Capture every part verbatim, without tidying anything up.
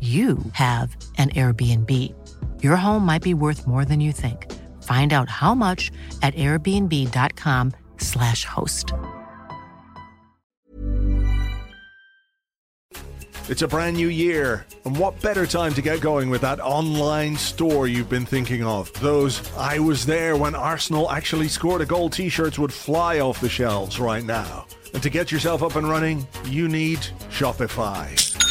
you have an Airbnb. Your home might be worth more than you think. Find out how much at airbnb.com slash host. It's a brand new year, and what better time to get going with that online store you've been thinking of? Those "I was there when Arsenal actually scored a goal" t-shirts would fly off the shelves right now. And to get yourself up and running, you need Shopify.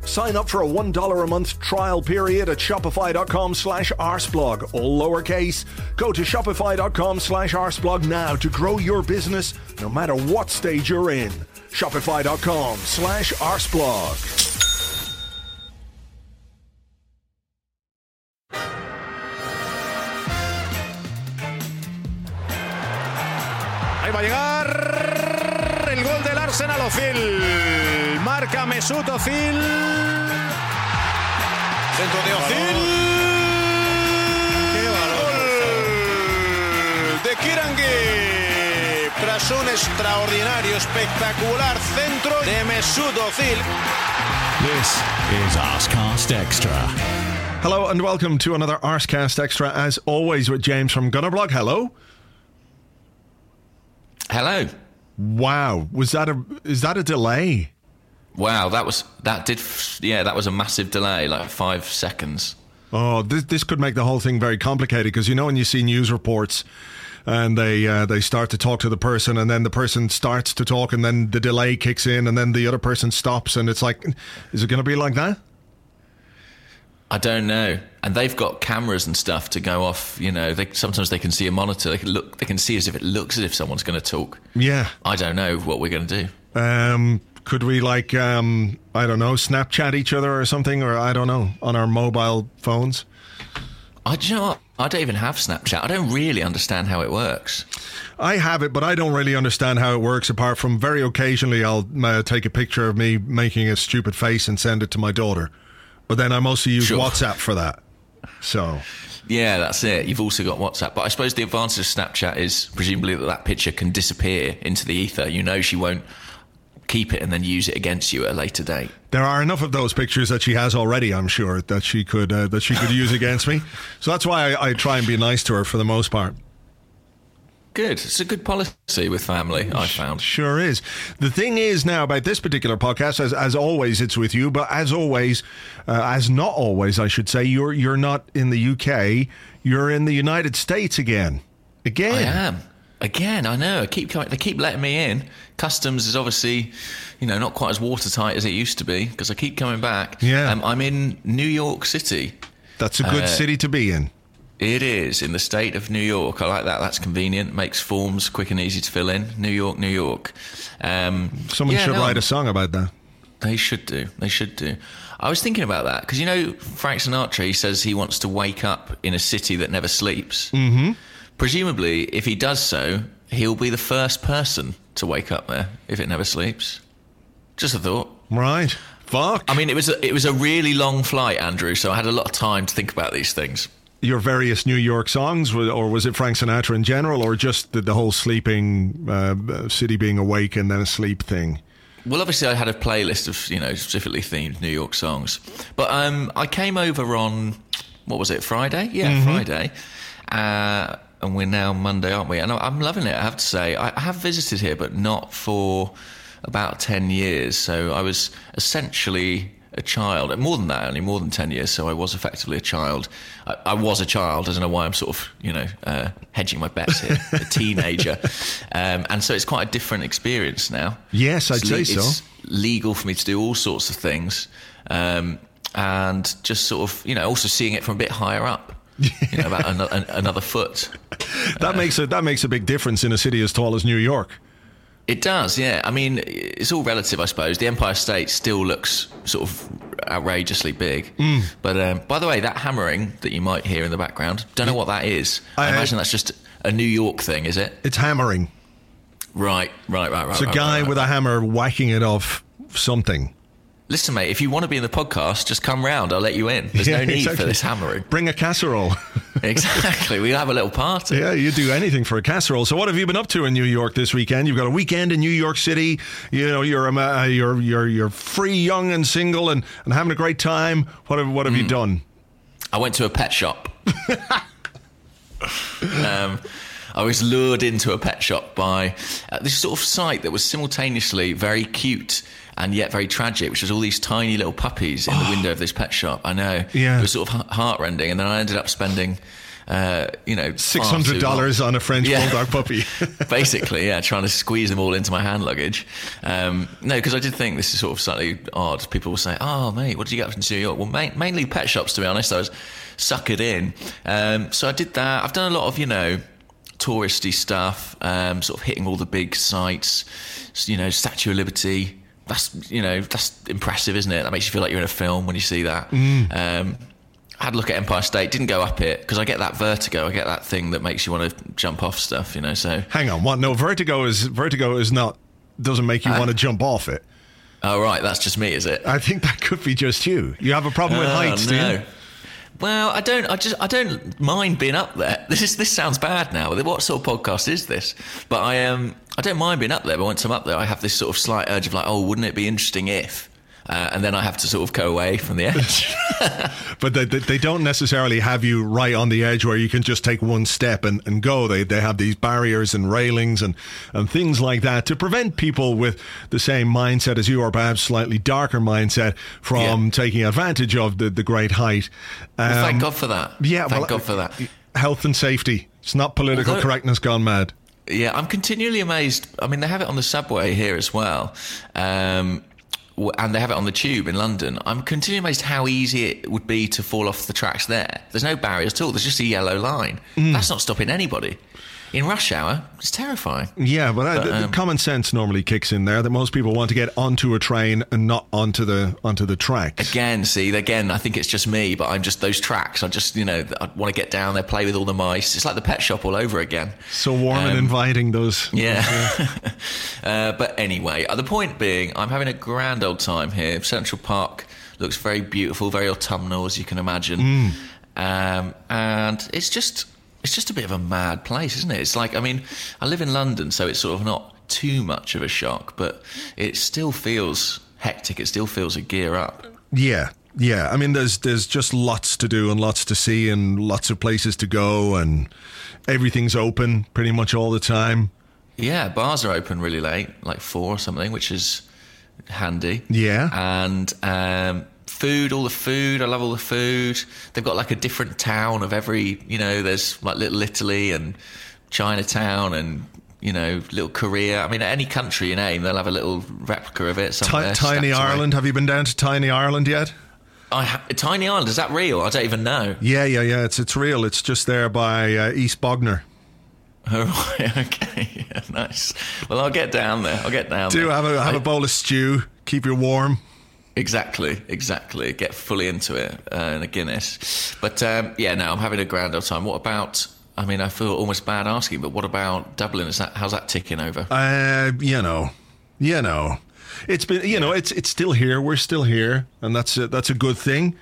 Sign up for a one dollar a month trial period at shopify.com slash arseblog, all lowercase. Go to shopify.com slash arseblog now to grow your business no matter what stage you're in. Shopify.com slash arseblog. Ahí va a llegar el gol del Arsenal. Ozil. Marca Mesut Özil. Centro de Özil. ¡Qué valor! Gol de Kirangue. Tras un extraordinario, espectacular centro de Mesut Özil. This is Arsecast Extra. Hello and welcome to another Arsecast Extra, as always with James from Gunnerblog. Hello. Hello. Wow, was that a is that a delay? Wow, that was that did yeah, that was a massive delay, like five seconds. Oh, this this could make the whole thing very complicated, because you know when you see news reports and they uh, they start to talk to the person, and then the person starts to talk, and then the delay kicks in, and then the other person stops, and it's like, is it going to be like that? I don't know. And they've got cameras and stuff to go off. You know, they, sometimes they can see a monitor. They can look. They can see as if it looks as if someone's going to talk. Yeah, I don't know what we're going to do. Um. Could we, like, um, I don't know, Snapchat each other or something? Or, I don't know, on our mobile phones? I, do you know what? I don't even have Snapchat. I don't really understand how it works. I have it, but I don't really understand how it works, apart from very occasionally I'll uh, take a picture of me making a stupid face and send it to my daughter. But then I mostly use sure. WhatsApp for that. So... yeah, that's it. You've also got WhatsApp. But I suppose the advantage of Snapchat is presumably that that picture can disappear into the ether. You know, she won't keep it and then use it against you at a later date. There are enough of those pictures that she has already, I'm sure, that she could uh, that she could use against me. So that's why I, I try and be nice to her for the most part. Good. It's a good policy with family, I found. Sure is. The thing is now about this particular podcast, as as always, it's with you, but as always, uh, as not always, I should say, you're you're not in the U K, you're in the United States again. Again. I am. Again, I know. I keep coming, they keep letting me in. Customs is obviously, you know, not quite as watertight as it used to be, because I keep coming back. Yeah, um, I'm in New York City. That's a good uh, city to be in. It is, in the state of New York. I like that. That's convenient. Makes forms quick and easy to fill in. New York, New York. Um, Someone yeah, should no, write a song about that. They should do. They should do. I was thinking about that because, you know, Frank Sinatra, he says he wants to wake up in a city that never sleeps. Mm-hmm. Presumably, if he does so, he'll be the first person to wake up there if it never sleeps. Just a thought. Right. Fuck. I mean, it was a, it was a really long flight, Andrew, so I had a lot of time to think about these things. Your various New York songs, or was it Frank Sinatra in general, or just the, the whole sleeping uh, city being awake and then asleep thing? Well, obviously, I had a playlist of, you know, specifically themed New York songs. But um, I came over on, what was it, Friday? Yeah, mm-hmm. Friday. Uh And we're now Monday, aren't we? And I'm loving it, I have to say. I have visited here, but not for about ten years. So I was essentially a child, and more than that, only more than ten years, so I was effectively a child. I, I was a child, I don't know why I'm sort of, you know, uh, hedging my bets here, a teenager. Um, and so it's quite a different experience now. Yes, I'd it's say le- so. It's legal for me to do all sorts of things, um, and just sort of, you know, also seeing it from a bit higher up. You know, about another, another foot. That uh, makes a that makes a big difference in a city as tall as New York. It does, yeah. I mean, it's all relative, I suppose. The Empire State still looks sort of outrageously big. Mm. But um, by the way, that hammering that you might hear in the background, don't know what that is. I, I imagine that's just a New York thing, is it? It's hammering. Right, right, right, right. It's a right, guy right, right, with right. a hammer whacking it off something. Listen, mate, if you want to be in the podcast, just come round. I'll let you in. There's yeah, no need exactly. for this hammering. Bring a casserole. Exactly. We'll have a little party. Yeah, you do anything for a casserole. So what have you been up to in New York this weekend? You've got a weekend in New York City. You know, you're uh, you're you're you're free, young and single and, and having a great time. What have, what have mm. you done? I went to a pet shop. um I was lured into a pet shop by uh, this sort of site that was simultaneously very cute and yet very tragic, which was all these tiny little puppies in oh. the window of this pet shop. I know. Yeah. It was sort of heartrending. And then I ended up spending, uh, you know, six hundred dollars on a French yeah. bulldog puppy. Basically, yeah, trying to squeeze them all into my hand luggage. Um, no, because I did think this is sort of slightly odd. People will say, oh, mate, what did you get up to New York? Well, ma- mainly pet shops, to be honest. I was suckered in. Um, so I did that. I've done a lot of, you know, touristy stuff, um, sort of hitting all the big sites, you know, Statue of Liberty. That's, you know, that's impressive, isn't it? That makes you feel like you're in a film when you see that. Mm. Um, I had a look at Empire State, didn't go up it, because I get that vertigo, I get that thing that makes you want to jump off stuff, you know, so... Hang on, what? No, vertigo is vertigo is not, doesn't make you uh, want to jump off it. Oh, right, that's just me, is it? I think that could be just you. You have a problem with oh, heights, no. do you? Well, I don't. I just. I don't mind being up there. This is. This sounds bad now. What sort of podcast is this? But I um. I don't mind being up there. But once I'm up there, I have this sort of slight urge of like, oh, wouldn't it be interesting if? Uh, and then I have to sort of go away from the edge. But they, they don't necessarily have you right on the edge where you can just take one step and, and go. They they have these barriers and railings and, and things like that to prevent people with the same mindset as you or perhaps slightly darker mindset from yeah. taking advantage of the, the great height. Um, well, thank God for that. Yeah, Thank well, God for that. Health and safety. It's not political Although- correctness gone mad. Yeah, I'm continually amazed. I mean, they have it on the subway here as well. Um And they have it on the tube in London. I'm continually amazed how easy it would be to fall off the tracks there. There's no barriers at all. There's just a yellow line. Mm. That's not stopping anybody. In rush hour, it's terrifying. Yeah, but, but I, um, common sense normally kicks in there that most people want to get onto a train and not onto the onto the tracks. Again, see, again, I think it's just me, but I'm just those tracks. I just, you know, I want to get down there, play with all the mice. It's like the pet shop all over again. So warm um, and inviting, those. Yeah. Those, yeah. uh, but anyway, the point being, I'm having a grand old time here. Central Park looks very beautiful, very autumnal, as you can imagine. Mm. Um, and it's just... It's just a bit of a mad place, isn't it? It's like, I mean, I live in London, so it's sort of not too much of a shock, but it still feels hectic. It still feels a gear up. Yeah, yeah. I mean, there's there's just lots to do and lots to see and lots of places to go and everything's open pretty much all the time. Yeah, bars are open really late, like four or something, which is handy. Yeah. And... um Food, all the food. I love all the food. They've got like a different town of every, you know, there's like Little Italy and Chinatown and, you know, Little Korea. I mean, any country you name, they'll have a little replica of it somewhere. T- Tiny Ireland. Away. Have you been down to Tiny Ireland yet? I ha- Tiny Ireland, is that real? I don't even know. Yeah, yeah, yeah. It's it's real. It's just there by uh, East Bognor. Oh, okay. Yeah, nice. Well, I'll get down there. I'll get down Do there. Do have a, have I- a bowl of stew. Keep you warm. Exactly, exactly. Get fully into it uh, in a Guinness. But, um, yeah, no, I'm having a grand old time. What about, I mean, I feel almost bad asking, but what about Dublin? Is that How's that ticking over? Uh, you know, you know. It's been, you yeah. know, it's it's still here. We're still here, and that's a, that's a good thing.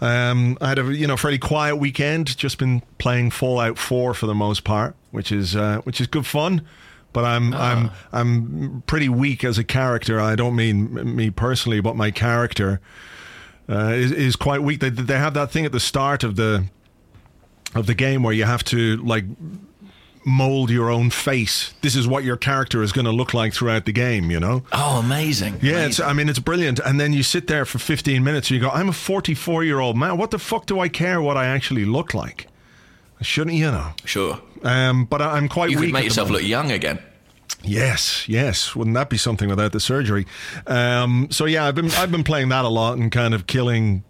Um, I had a, you know, fairly quiet weekend, just been playing Fallout four for the most part, which is uh, which is good fun. But I'm oh. I'm I'm pretty weak as a character. I don't mean me personally, but my character uh, is is quite weak. They they have that thing at the start of the of the game where you have to like mould your own face. This is what your character is going to look like throughout the game, you know? Oh, amazing. Yeah, amazing. It's, I mean, it's brilliant. And then you sit there for fifteen minutes and you go, I'm a forty-four-year-old man. What the fuck do I care what I actually look like? Shouldn't you know? Sure. Um, but I, I'm quite you weak. You could make yourself look young again. Yes, yes. Wouldn't that be something without the surgery? Um, so, yeah, I've been I've been playing that a lot and kind of killing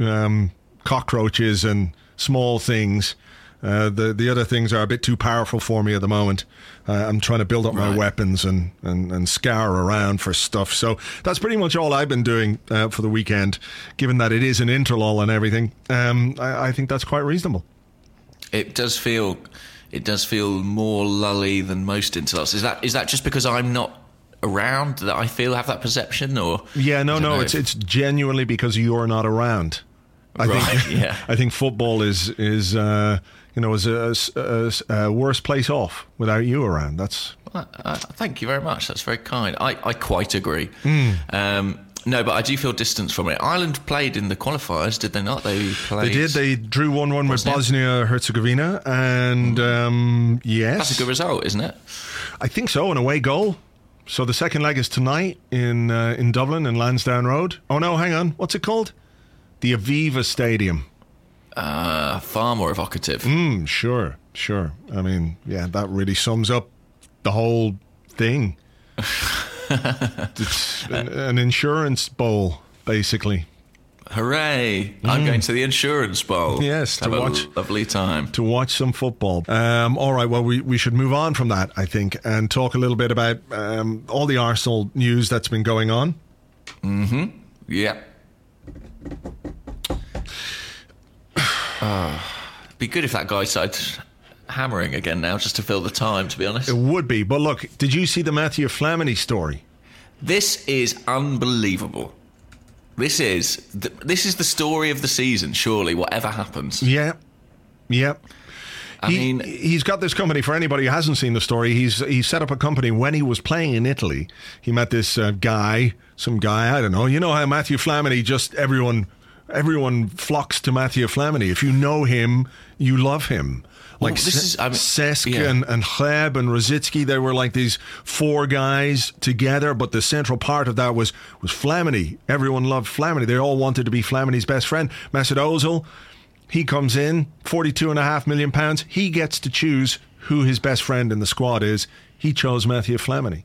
um, cockroaches and small things. Uh, the the other things are a bit too powerful for me at the moment. Uh, I'm trying to build up right. my weapons and, and, and scour around for stuff. So that's pretty much all I've been doing uh, for the weekend, given that it is an interlull and everything. Um, I, I think that's quite reasonable. It does feel it does feel more lully than most interlulls. Is that is that just because I'm not around that I feel have that perception? Or yeah, no, no, it's if... it's genuinely because you're not around. I right, think yeah. I think football is is. Uh, You know, it's a, a, a worse place off without you around. That's well, uh, thank you very much. That's very kind. I, I quite agree. Mm. Um, no, but I do feel distance from it. Ireland played in the qualifiers, did they not? They played. They did. They drew one-one with Bosnia-Herzegovina, and um, yes, that's a good result, isn't it? I think so. An away goal. So the second leg is tonight in uh, in Dublin and Lansdowne Road. Oh no, hang on. What's it called? The Aviva Stadium. Uh, far more evocative. Mm, sure, sure. I mean, yeah, that really sums up the whole thing. It's an, an insurance bowl, basically. Hooray! Mm. I'm going to the insurance bowl. Yes, to, to watch a lovely time to watch some football. Um, all right, well, we, we should move on from that, I think, and talk a little bit about um, all the Arsenal news that's been going on. Mm-hmm. Yeah. It'd be good if that guy started hammering again now, just to fill the time, to be honest. It would be, but look, did you see the Mathieu Flamini story? This is unbelievable. This is the, this is the story of the season, surely, whatever happens. Yeah, yeah. I he, mean... He's got this company, for anybody who hasn't seen the story, he's he set up a company when he was playing in Italy. He met this uh, guy, some guy, I don't know, you know how Mathieu Flamini, just everyone... Everyone flocks to Mathieu Flamini. If you know him, you love him. Like well, this is, I mean, Sesk yeah. and, and Hleb and Rosicki, they were like these four guys together, but the central part of that was, was Flamini. Everyone loved Flamini. They all wanted to be Flamini's best friend. Mesut Özil, he comes in, forty-two point five million pounds. He gets to choose who his best friend in the squad is. He chose Mathieu Flamini.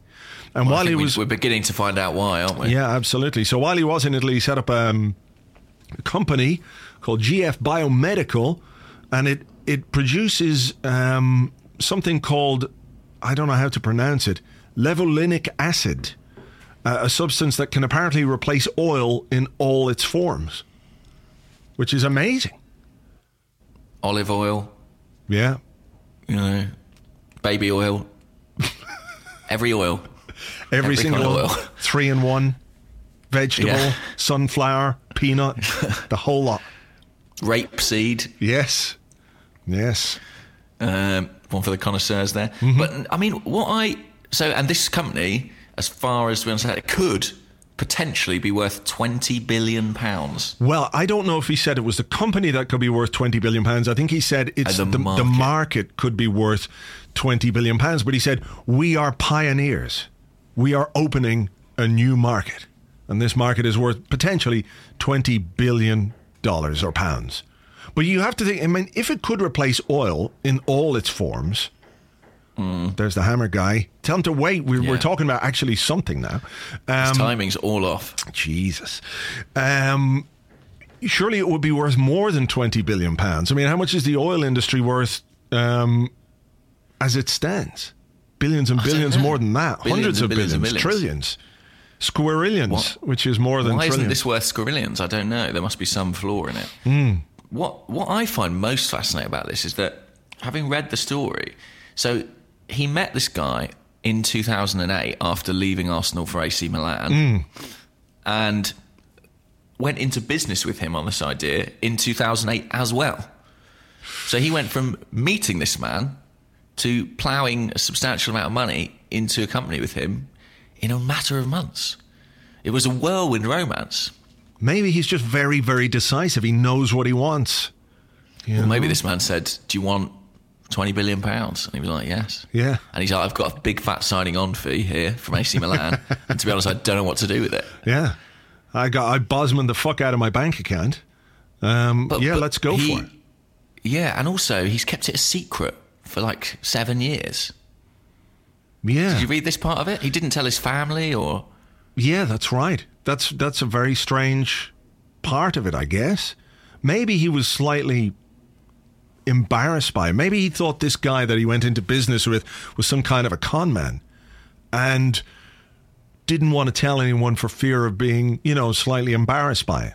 And well, while he was... We're beginning to find out why, aren't we? Yeah, absolutely. So while he was in Italy, he set up... Um, a company called G F Biomedical, and it it produces um, something called, I don't know how to pronounce it, levulinic acid, uh, a substance that can apparently replace oil in all its forms, which is amazing. Olive oil. Yeah. You know, baby oil. Every oil. Every, Every single kind of oil. Three in one. Vegetable, yeah. Sunflower, peanut, the whole lot. Rapeseed. Yes. Yes. Um, one for the connoisseurs there. Mm-hmm. But, I mean, what I... So, and this company, as far as we understand, it could potentially be worth twenty billion pounds. Well, I don't know if he said it was the company that could be worth twenty billion pounds. I think he said it's the, the, market. the market could be worth twenty billion pounds. But he said, we are pioneers. We are opening a new market. And this market is worth potentially twenty billion dollars or pounds. But you have to think, I mean, if it could replace oil in all its forms, mm. there's the hammer guy. Tell him to wait. We're, yeah. we're talking about actually something now. Um, His timing's all off. Jesus. Um, surely it would be worth more than twenty billion pounds. I mean, how much is the oil industry worth um, as it stands? Billions and billions more than that. Billions Hundreds of billions, billions, billions. Trillions. Squarillions, what? Which is more than Why trillions. Isn't this worth squarillions? I don't know. There must be some flaw in it. Mm. What what I find most fascinating about this is that, having read the story, so he met this guy in two thousand eight after leaving Arsenal for A C Milan mm. and went into business with him on this idea in two thousand eight as well. So he went from meeting this man to ploughing a substantial amount of money into a company with him in a matter of months. It was a whirlwind romance. Maybe he's just very, very decisive. He knows what he wants. Well, maybe this man said, do you want twenty billion pounds. And he was like, yes. Yeah. And he's like, I've got a big fat signing on fee here from A C Milan. And to be honest, I don't know what to do with it. Yeah. I got, I Bosman the fuck out of my bank account. Um, but, yeah, but let's go he, for it. Yeah. And also, he's kept it a secret for like seven years. Yeah. Did you read this part of it? He didn't tell his family or. Yeah, that's right. That's, that's a very strange part of it, I guess. Maybe he was slightly embarrassed by it. Maybe he thought this guy that he went into business with was some kind of a con man and didn't want to tell anyone for fear of being, you know, slightly embarrassed by it.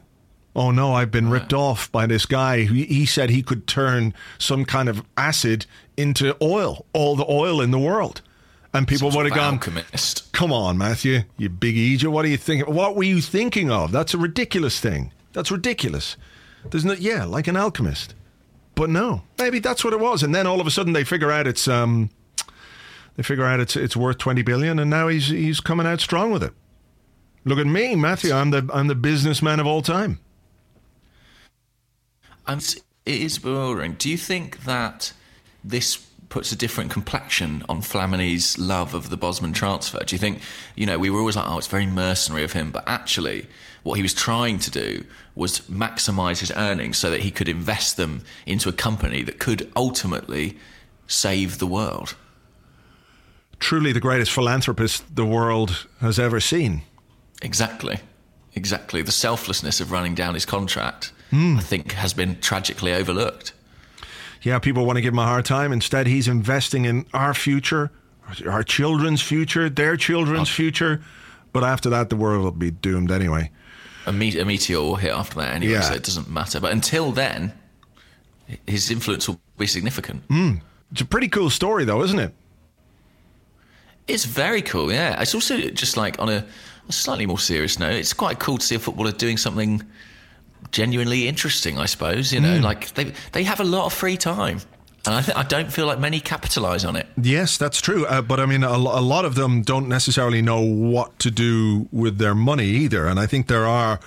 Oh, no, I've been ripped off by this guy. He, he said he could turn some kind of acid into oil, all the oil in the world. And people would have gone, alchemist. Come on, Mathieu, you big idiot. What are you thinking? What were you thinking of? That's a ridiculous thing. That's ridiculous. There's no, yeah, like an alchemist. But no, maybe that's what it was. And then all of a sudden they figure out it's um, they figure out it's it's worth twenty billion, and now he's he's coming out strong with it. Look at me, Mathieu. I'm the I'm the businessman of all time. I'm, it is bewildering. Do you think that this puts a different complexion on Flamini's love of the Bosman transfer? Do you think, you know, we were always like, oh, it's very mercenary of him, but actually what he was trying to do was maximise his earnings so that he could invest them into a company that could ultimately save the world? Truly the greatest philanthropist the world has ever seen. Exactly. Exactly. The selflessness of running down his contract, mm. I think, has been tragically overlooked. Yeah, people want to give him a hard time. Instead, he's investing in our future, our children's future, their children's future. But after that, the world will be doomed anyway. A, me- a meteor will hit after that anyway, yeah. So it doesn't matter. But until then, his influence will be significant. Mm. It's a pretty cool story, though, isn't it? It's very cool, yeah. It's also just like on a, a slightly more serious note, it's quite cool to see a footballer doing something genuinely interesting, I suppose, you know, mm. like they they have a lot of free time, and I, th- I don't feel like many capitalise on it. Yes, that's true. Uh, but I mean, a, a lot of them don't necessarily know what to do with their money either. And I think there are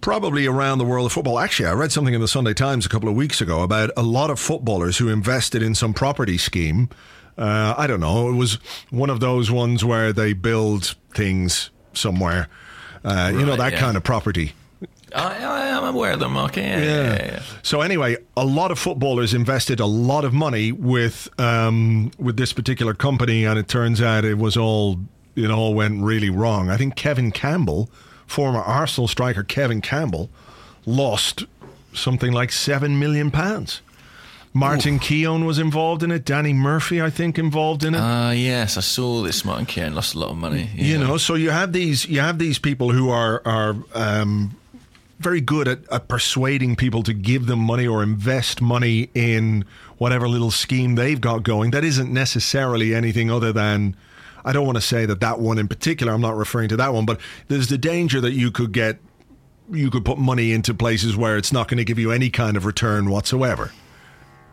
probably around the world of football. Actually, I read something in the Sunday Times a couple of weeks ago about a lot of footballers who invested in some property scheme. Uh, I don't know. It was one of those ones where they build things somewhere, uh, right, you know, that yeah. kind of property. I am aware of the market. Yeah, yeah. Yeah, yeah. So anyway, a lot of footballers invested a lot of money with um, with this particular company, and it turns out it was all it all went really wrong. I think Kevin Campbell, former Arsenal striker Kevin Campbell, lost something like seven million pounds. Martin Ooh. Keown was involved in it. Danny Murphy, I think, involved in it. Ah, uh, yes, I saw this. Martin Keown lost a lot of money. Yeah. You know, so you have these you have these people who are are. Um, very good at, at persuading people to give them money or invest money in whatever little scheme they've got going. That isn't necessarily anything other than, I don't want to say that that one in particular, I'm not referring to that one, but there's the danger that you could get, you could put money into places where it's not going to give you any kind of return whatsoever.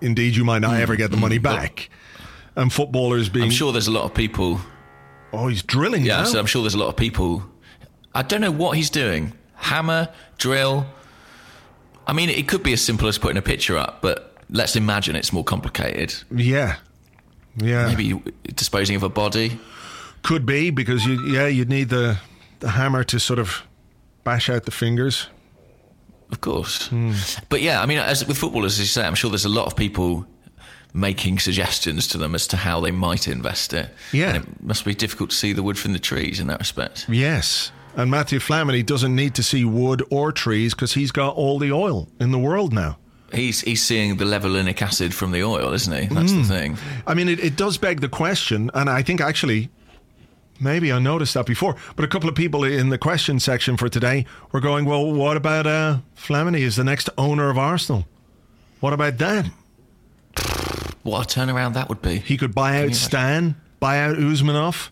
Indeed, you might not mm, ever get the mm, money back. And footballers being... I'm sure there's a lot of people... Oh, he's drilling yeah, now. So I'm sure there's a lot of people... I don't know what he's doing. Hammer, drill. I mean, it could be as simple as putting a picture up, but let's imagine it's more complicated. Yeah. Yeah. Maybe disposing of a body. Could be, because, you, yeah, you'd need the, the hammer to sort of bash out the fingers. Of course. Mm. But, yeah, I mean, as with footballers, as you say, I'm sure there's a lot of people making suggestions to them as to how they might invest it. Yeah. And it must be difficult to see the wood from the trees in that respect. Yes. And Mathieu Flamini doesn't need to see wood or trees because he's got all the oil in the world now. He's he's seeing the levolinic acid from the oil, isn't he? That's mm. the thing. I mean, it, it does beg the question, and I think actually, maybe I noticed that before, but a couple of people in the question section for today were going, well, what about uh, Flamini as the next owner of Arsenal? What about that? What a turnaround that would be. He could buy out Stan, buy out Usmanov.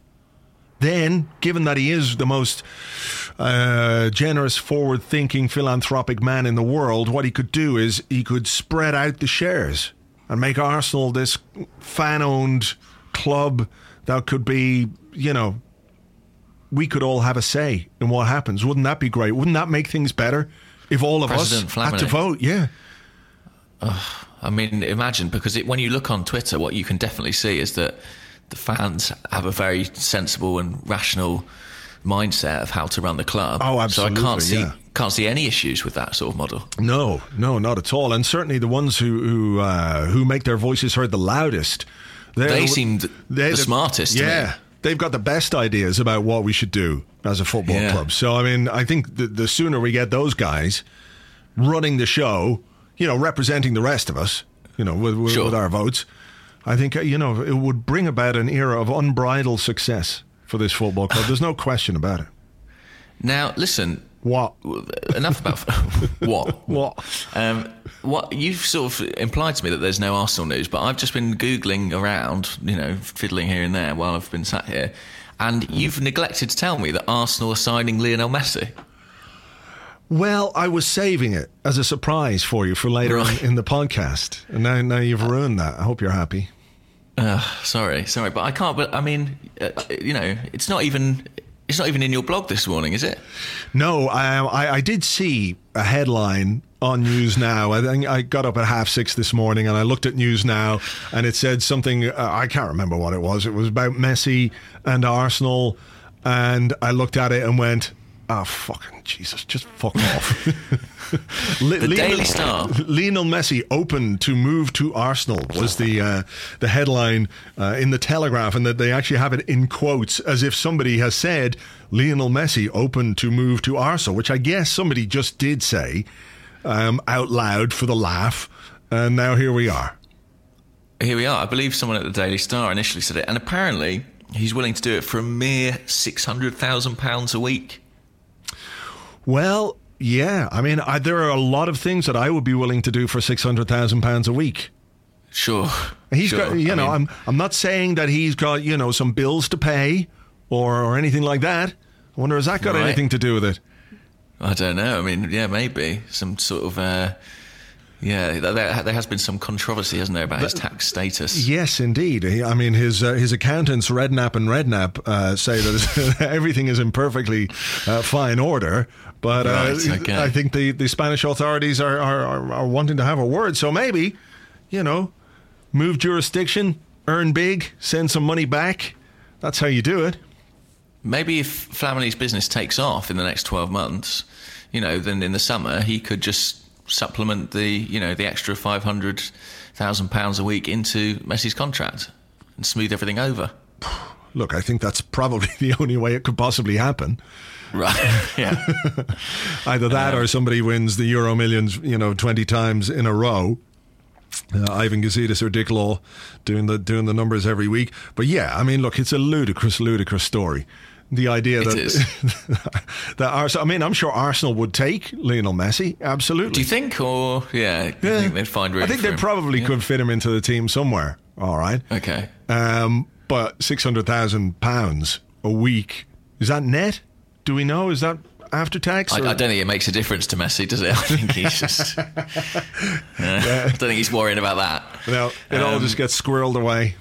Then, given that he is the most uh, generous, forward-thinking, philanthropic man in the world, what he could do is he could spread out the shares and make Arsenal this fan-owned club that could be, you know, we could all have a say in what happens. Wouldn't that be great? Wouldn't that make things better if all of President us Flamini. Had to vote? Yeah. Ugh, I mean, imagine, because it, when you look on Twitter, what you can definitely see is that the fans have a very sensible and rational mindset of how to run the club. Oh, absolutely. So I can't see yeah. can't see any issues with that sort of model. No, no, not at all. And certainly the ones who who, uh, who make their voices heard the loudest, they seemed the, the smartest. Yeah, to me. They've got the best ideas about what we should do as a football yeah. club. So I mean, I think the, the sooner we get those guys running the show, you know, representing the rest of us, you know, with, with, sure. with our votes, I think, you know, it would bring about an era of unbridled success for this football club. There's no question about it. Now, listen. What? Enough about what? What? Um, what? You've sort of implied to me that there's no Arsenal news, but I've just been Googling around, you know, fiddling here and there while I've been sat here, and you've neglected to tell me that Arsenal are signing Lionel Messi. Well, I was saving it as a surprise for you for later right. in, in the podcast, and now, now you've ruined that. I hope you're happy. Uh, sorry, sorry, but I can't. But I mean, uh, you know, it's not even it's not even in your blog this morning, is it? No, I, I, I did see a headline on News Now. I think I got up at half six this morning and I looked at News Now, and it said something. Uh, I can't remember what it was. It was about Messi and Arsenal, and I looked at it and went, "Ah, oh, fucking Jesus, just fuck off." Le- the Lionel, Daily Star. Lionel Messi open to move to Arsenal was the uh, the headline uh, in the Telegraph, and that they actually have it in quotes as if somebody has said Lionel Messi open to move to Arsenal, which I guess somebody just did say um, out loud for the laugh, and now here we are. Here we are. I believe someone at the Daily Star initially said it, and apparently he's willing to do it for a mere six hundred thousand pounds a week. Well, yeah. I mean, I, there are a lot of things that I would be willing to do for six hundred thousand pounds a week. Sure, he's sure. got. You I know, mean, I'm. I'm not saying that he's got, you know, some bills to pay or or anything like that. I wonder, has that got right. anything to do with it? I don't know. I mean, yeah, maybe some sort of. Uh, yeah, there, there has been some controversy, hasn't there, about but, his tax status? Yes, indeed. He, I mean, his uh, his accountants, Redknapp and Redknapp, uh, say that everything is in perfectly uh, fine order. But uh, right, okay. I think the, the Spanish authorities are, are, are wanting to have a word. So maybe, you know, move jurisdiction, earn big, send some money back. That's how you do it. Maybe if Flamini's business takes off in the next twelve months, you know, then in the summer he could just supplement the, you know, the extra five hundred thousand pounds a week into Messi's contract and smooth everything over. Look, I think that's probably the only way it could possibly happen. Right, yeah. Either that um, or somebody wins the Euro Millions, you know, twenty times in a row. Uh, Ivan Gazidis or Dick Law doing the doing the numbers every week. But yeah, I mean, look, it's a ludicrous, ludicrous story. The idea that... It is. that Arsenal, I mean, I'm sure Arsenal would take Lionel Messi, absolutely. Do you think, or... Yeah, do you yeah. think they'd find room I think they him? probably yeah. could fit him into the team somewhere, all right? Okay. Um, but six hundred thousand pounds a week, is that net? Do we know? Is that after tax? I, I don't think it makes a difference to Messi, does it? I think he's just... uh, yeah. I don't think he's worrying about that. No, it um, all just gets squirreled away.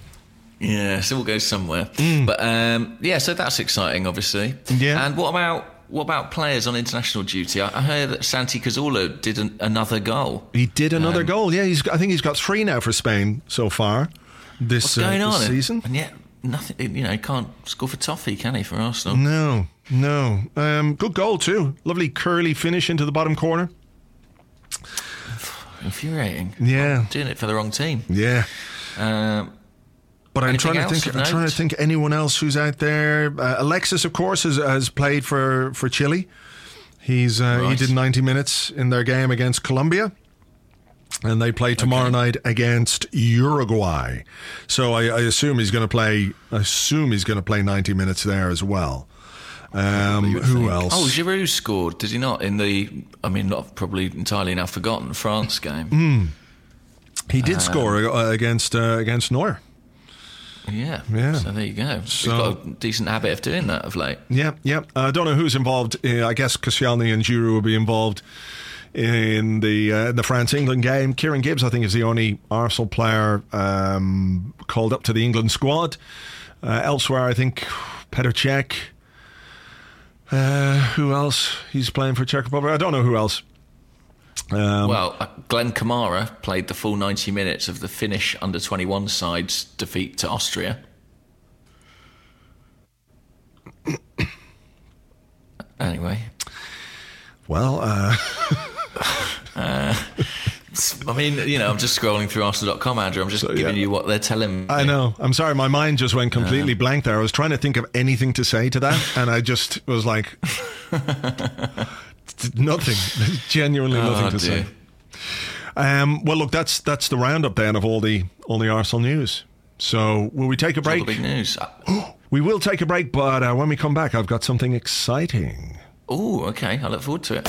Yeah, so it all goes somewhere. Mm. But um, yeah, so that's exciting, obviously. Yeah. And what about what about players on international duty? I, I heard that Santi Cazorla did an, another goal. He did another um, goal. Yeah, he's. I think he's got three now for Spain so far this, what's going uh, this on? season. And yet, nothing. You know, he can't score for toffee, can he? For Arsenal, no. No. Um, good goal, too. Lovely curly finish into the bottom corner. Infuriating. Yeah. I'm doing it for the wrong team. Yeah. Um, but I'm trying to think I'm trying to think anyone else who's out there. Uh, Alexis, of course, has, has played for, for Chile. He's uh, right. He did ninety minutes in their game against Colombia. And they play tomorrow okay. night against Uruguay. So I, I assume he's going to play, I assume he's going to play ninety minutes there as well. Um, who think. else? Oh, Giroud scored, did he not? In the, I mean, not probably entirely now forgotten France game. Mm. He did um, score against uh, against Neuer. Yeah, yeah. So there you go. So, we've got a decent habit of doing that of late. Yeah, yeah. I uh, don't know who's involved. Uh, I guess Koscielny and Giroud will be involved in the uh, the France England game. Kieran Gibbs, I think, is the only Arsenal player um, called up to the England squad. Uh, elsewhere, I think Petr Cech. Uh, who else? He's playing for Czech Republic. I don't know who else. Um, well, Glenn Kamara played the full ninety minutes of the Finnish under twenty-one side's defeat to Austria. Anyway. Well, uh... uh, I mean, you know, I'm just scrolling through Arsenal dot com, Andrew. I'm just so, giving yeah. you what they're telling me. I know. I'm sorry. My mind just went completely uh, blank there. I was trying to think of anything to say to that, and I just was like... nothing. Genuinely oh, nothing to dear. say. Um, well, look, that's that's the roundup then of all the, all the Arsenal news. So will we take a break? It's all the big news. We will take a break, but uh, when we come back, I've got something exciting. Oh, okay. I look forward to it.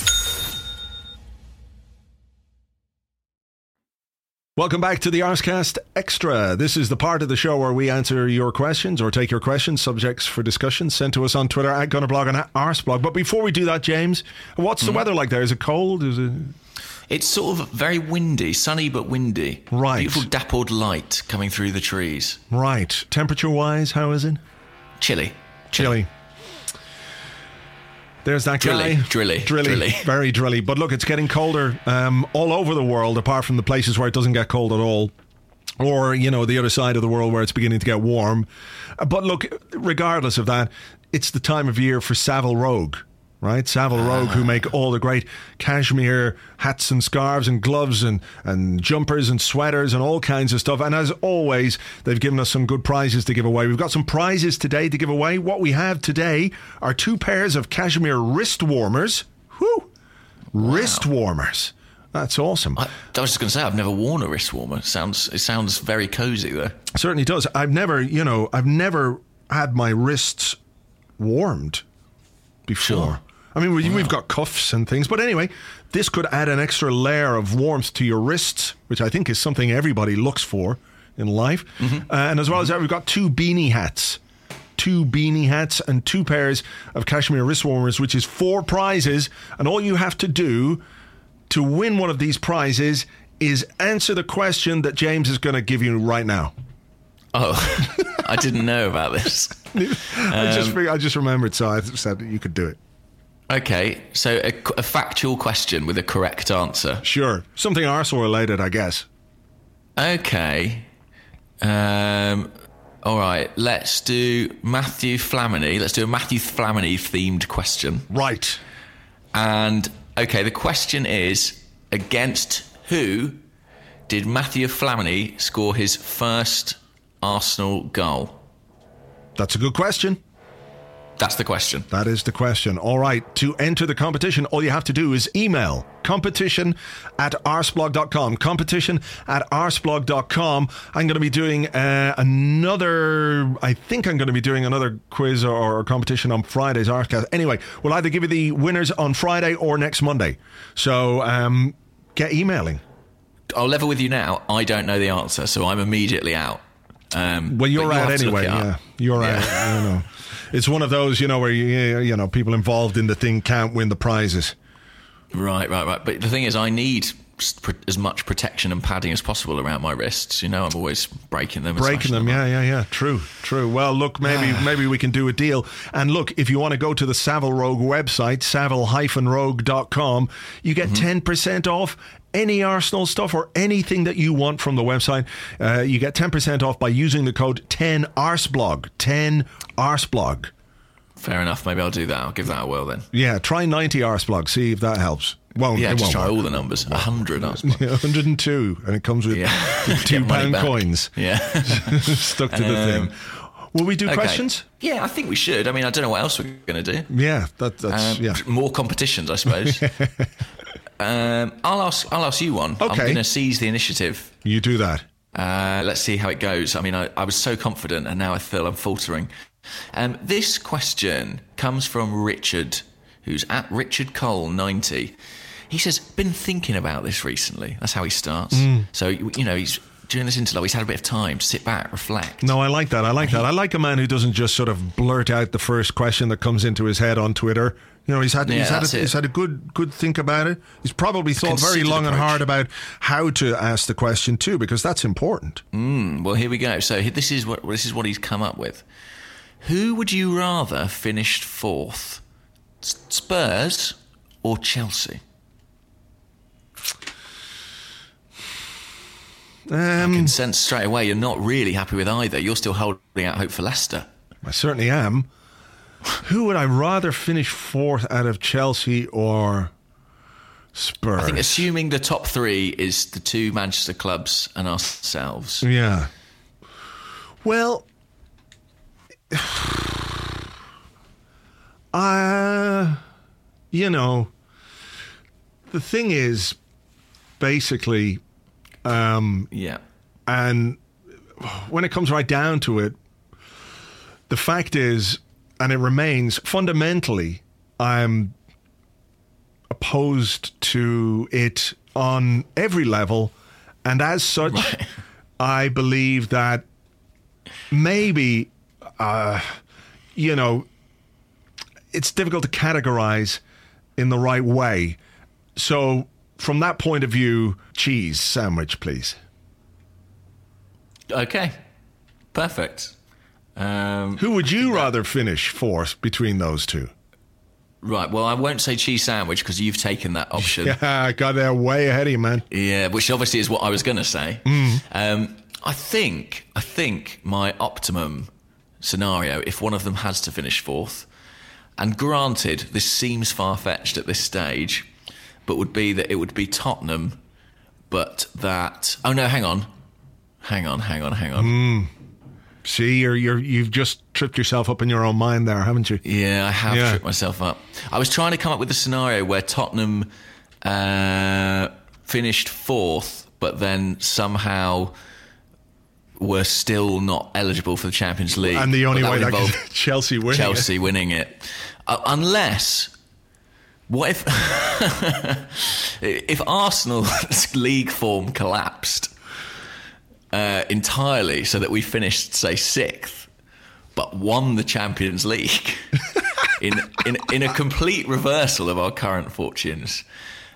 Welcome back to the Arsecast Extra. This is the part of the show where we answer your questions or take your questions, subjects for discussion, sent to us on Twitter at Gunnerblog and at Arseblog. But before we do that, James, what's the mm. weather like there? Is it cold? Is it? It's sort of very windy, sunny but windy. Right. Beautiful dappled light coming through the trees. Right. Temperature-wise, how is it? Chilly. Chilly. Chilly. There's that drilly, guy. Drilly, drilly, drilly, very drilly. But look, it's getting colder um, all over the world, apart from the places where it doesn't get cold at all, or, you know, the other side of the world where it's beginning to get warm. But look, regardless of that, it's the time of year for Savile Rogue, right? Savile Rogue, ah. who make all the great cashmere hats and scarves and gloves and, and jumpers and sweaters and all kinds of stuff. And as always, they've given us some good prizes to give away. We've got some prizes today to give away. What we have today are two pairs of cashmere wrist warmers. Whew! Wow. Wrist warmers. That's awesome. I, I was just going to say, I've never worn a wrist warmer. Sounds It sounds very cozy, though. It certainly does. I've never, you know, I've never had my wrists warmed before. Sure. I mean, we, wow. we've got cuffs and things. But anyway, this could add an extra layer of warmth to your wrists, which I think is something everybody looks for in life. Mm-hmm. Uh, and as well mm-hmm. as that, we've got two beanie hats. Two beanie hats and two pairs of cashmere wrist warmers, which is four prizes. And all you have to do to win one of these prizes is answer the question that James is going to give you right now. Oh, I didn't know about this. I, just, um, I just remembered, so I said that you could do it. Okay, so a, a factual question with a correct answer. Sure. Something Arsenal related, I guess. Okay. Um, all right, let's do Mathieu Flamini. Let's do a Mathieu Flamini-themed question. Right. And, okay, the question is, against who did Mathieu Flamini score his first Arsenal goal? That's a good question. That's the question. That is the question. All right. To enter the competition, all you have to do is email competition at arseblog dot com. Competition at arseblog dot com. I'm going to be doing uh, another, I think I'm going to be doing another quiz or, or competition on Friday's Arsecast. Anyway, we'll either give you the winners on Friday or next Monday. So um, get emailing. I'll level with you now. I don't know the answer, so I'm immediately out. Um, well, you're out anyway. Yeah, you're out. I don't know. It's one of those, you know, where you, you know, people involved in the thing can't win the prizes. Right, right, right. But the thing is, I need as much protection and padding as possible around my wrists. You know, I'm always breaking them. Breaking them, them yeah, yeah, yeah. True, true. Well, look, maybe maybe we can do a deal. And look, if you want to go to the Savile Rogue website, savile dash rogue dot com, you get mm-hmm. ten percent off any Arsenal stuff or anything that you want from the website. Uh, you get ten percent off by using the code ten arseblog. ten arseblog. Fair enough. Maybe I'll do that. I'll give that a whirl then. Yeah, try ninety arseblog. See if that helps. Won't, yeah, it just won't try work. All the numbers. one hundred arseblog. Yeah, one hundred two. And it comes with yeah. two pound coins. Yeah. Stuck to um, the thing. Will we do okay. questions? Yeah, I think we should. I mean, I don't know what else we're going to do. Yeah, that, that's... Um, yeah. More competitions, I suppose. Um, I'll ask. I'll ask you one. Okay. I'm going to seize the initiative. You do that. Uh, let's see how it goes. I mean, I, I was so confident, and now I feel I'm faltering. Um, this question comes from Richard, who's at Richard Cole ninety. He says, "Been thinking about this recently." That's how he starts. Mm. So you know, he's during this interlude, he's had a bit of time to sit back, reflect. No, I like that. I like he, that. I like a man who doesn't just sort of blurt out the first question that comes into his head on Twitter. You know, he's had yeah, he's had a, he's had a good good think about it. He's probably thought very long approach. and hard about how to ask the question too, because that's important. Mm, well, here we go. So this is what this is what he's come up with. Who would you rather finished fourth, Spurs or Chelsea? Um, I can sense straight away you're not really happy with either. You're still holding out hope for Leicester. I certainly am. Who would I rather finish fourth out of, Chelsea or Spurs? I think assuming the top three is the two Manchester clubs and ourselves. Yeah. Well, uh, you know, the thing is, basically, um, yeah, and when it comes right down to it, the fact is, and it remains, fundamentally, I'm opposed to it on every level. And as such, right. I believe that maybe, uh, you know, it's difficult to categorize in the right way. So from that point of view, cheese sandwich, please. Okay, perfect. Um, Who would you rather finish fourth between those two? Right, well, I won't say cheese sandwich because you've taken that option. Yeah, I got there way ahead of you, man. Yeah, which obviously is what I was going to say. Mm. Um, I think, I think my optimum scenario, if one of them has to finish fourth, and granted, this seems far-fetched at this stage, but would be that it would be Tottenham, but that... Oh, no, hang on. Hang on, hang on, hang on. Mm. See, you're, you're, you've just tripped yourself up in your own mind there, haven't you? Yeah, I have yeah. tripped myself up. I was trying to come up with a scenario where Tottenham uh, finished fourth, but then somehow were still not eligible for the Champions League. And the only that way that could Chelsea winning Chelsea it. winning it. Uh, unless, what if, if Arsenal's league form collapsed? Uh, entirely, so that we finished, say, sixth, but won the Champions League in, in in a complete reversal of our current fortunes,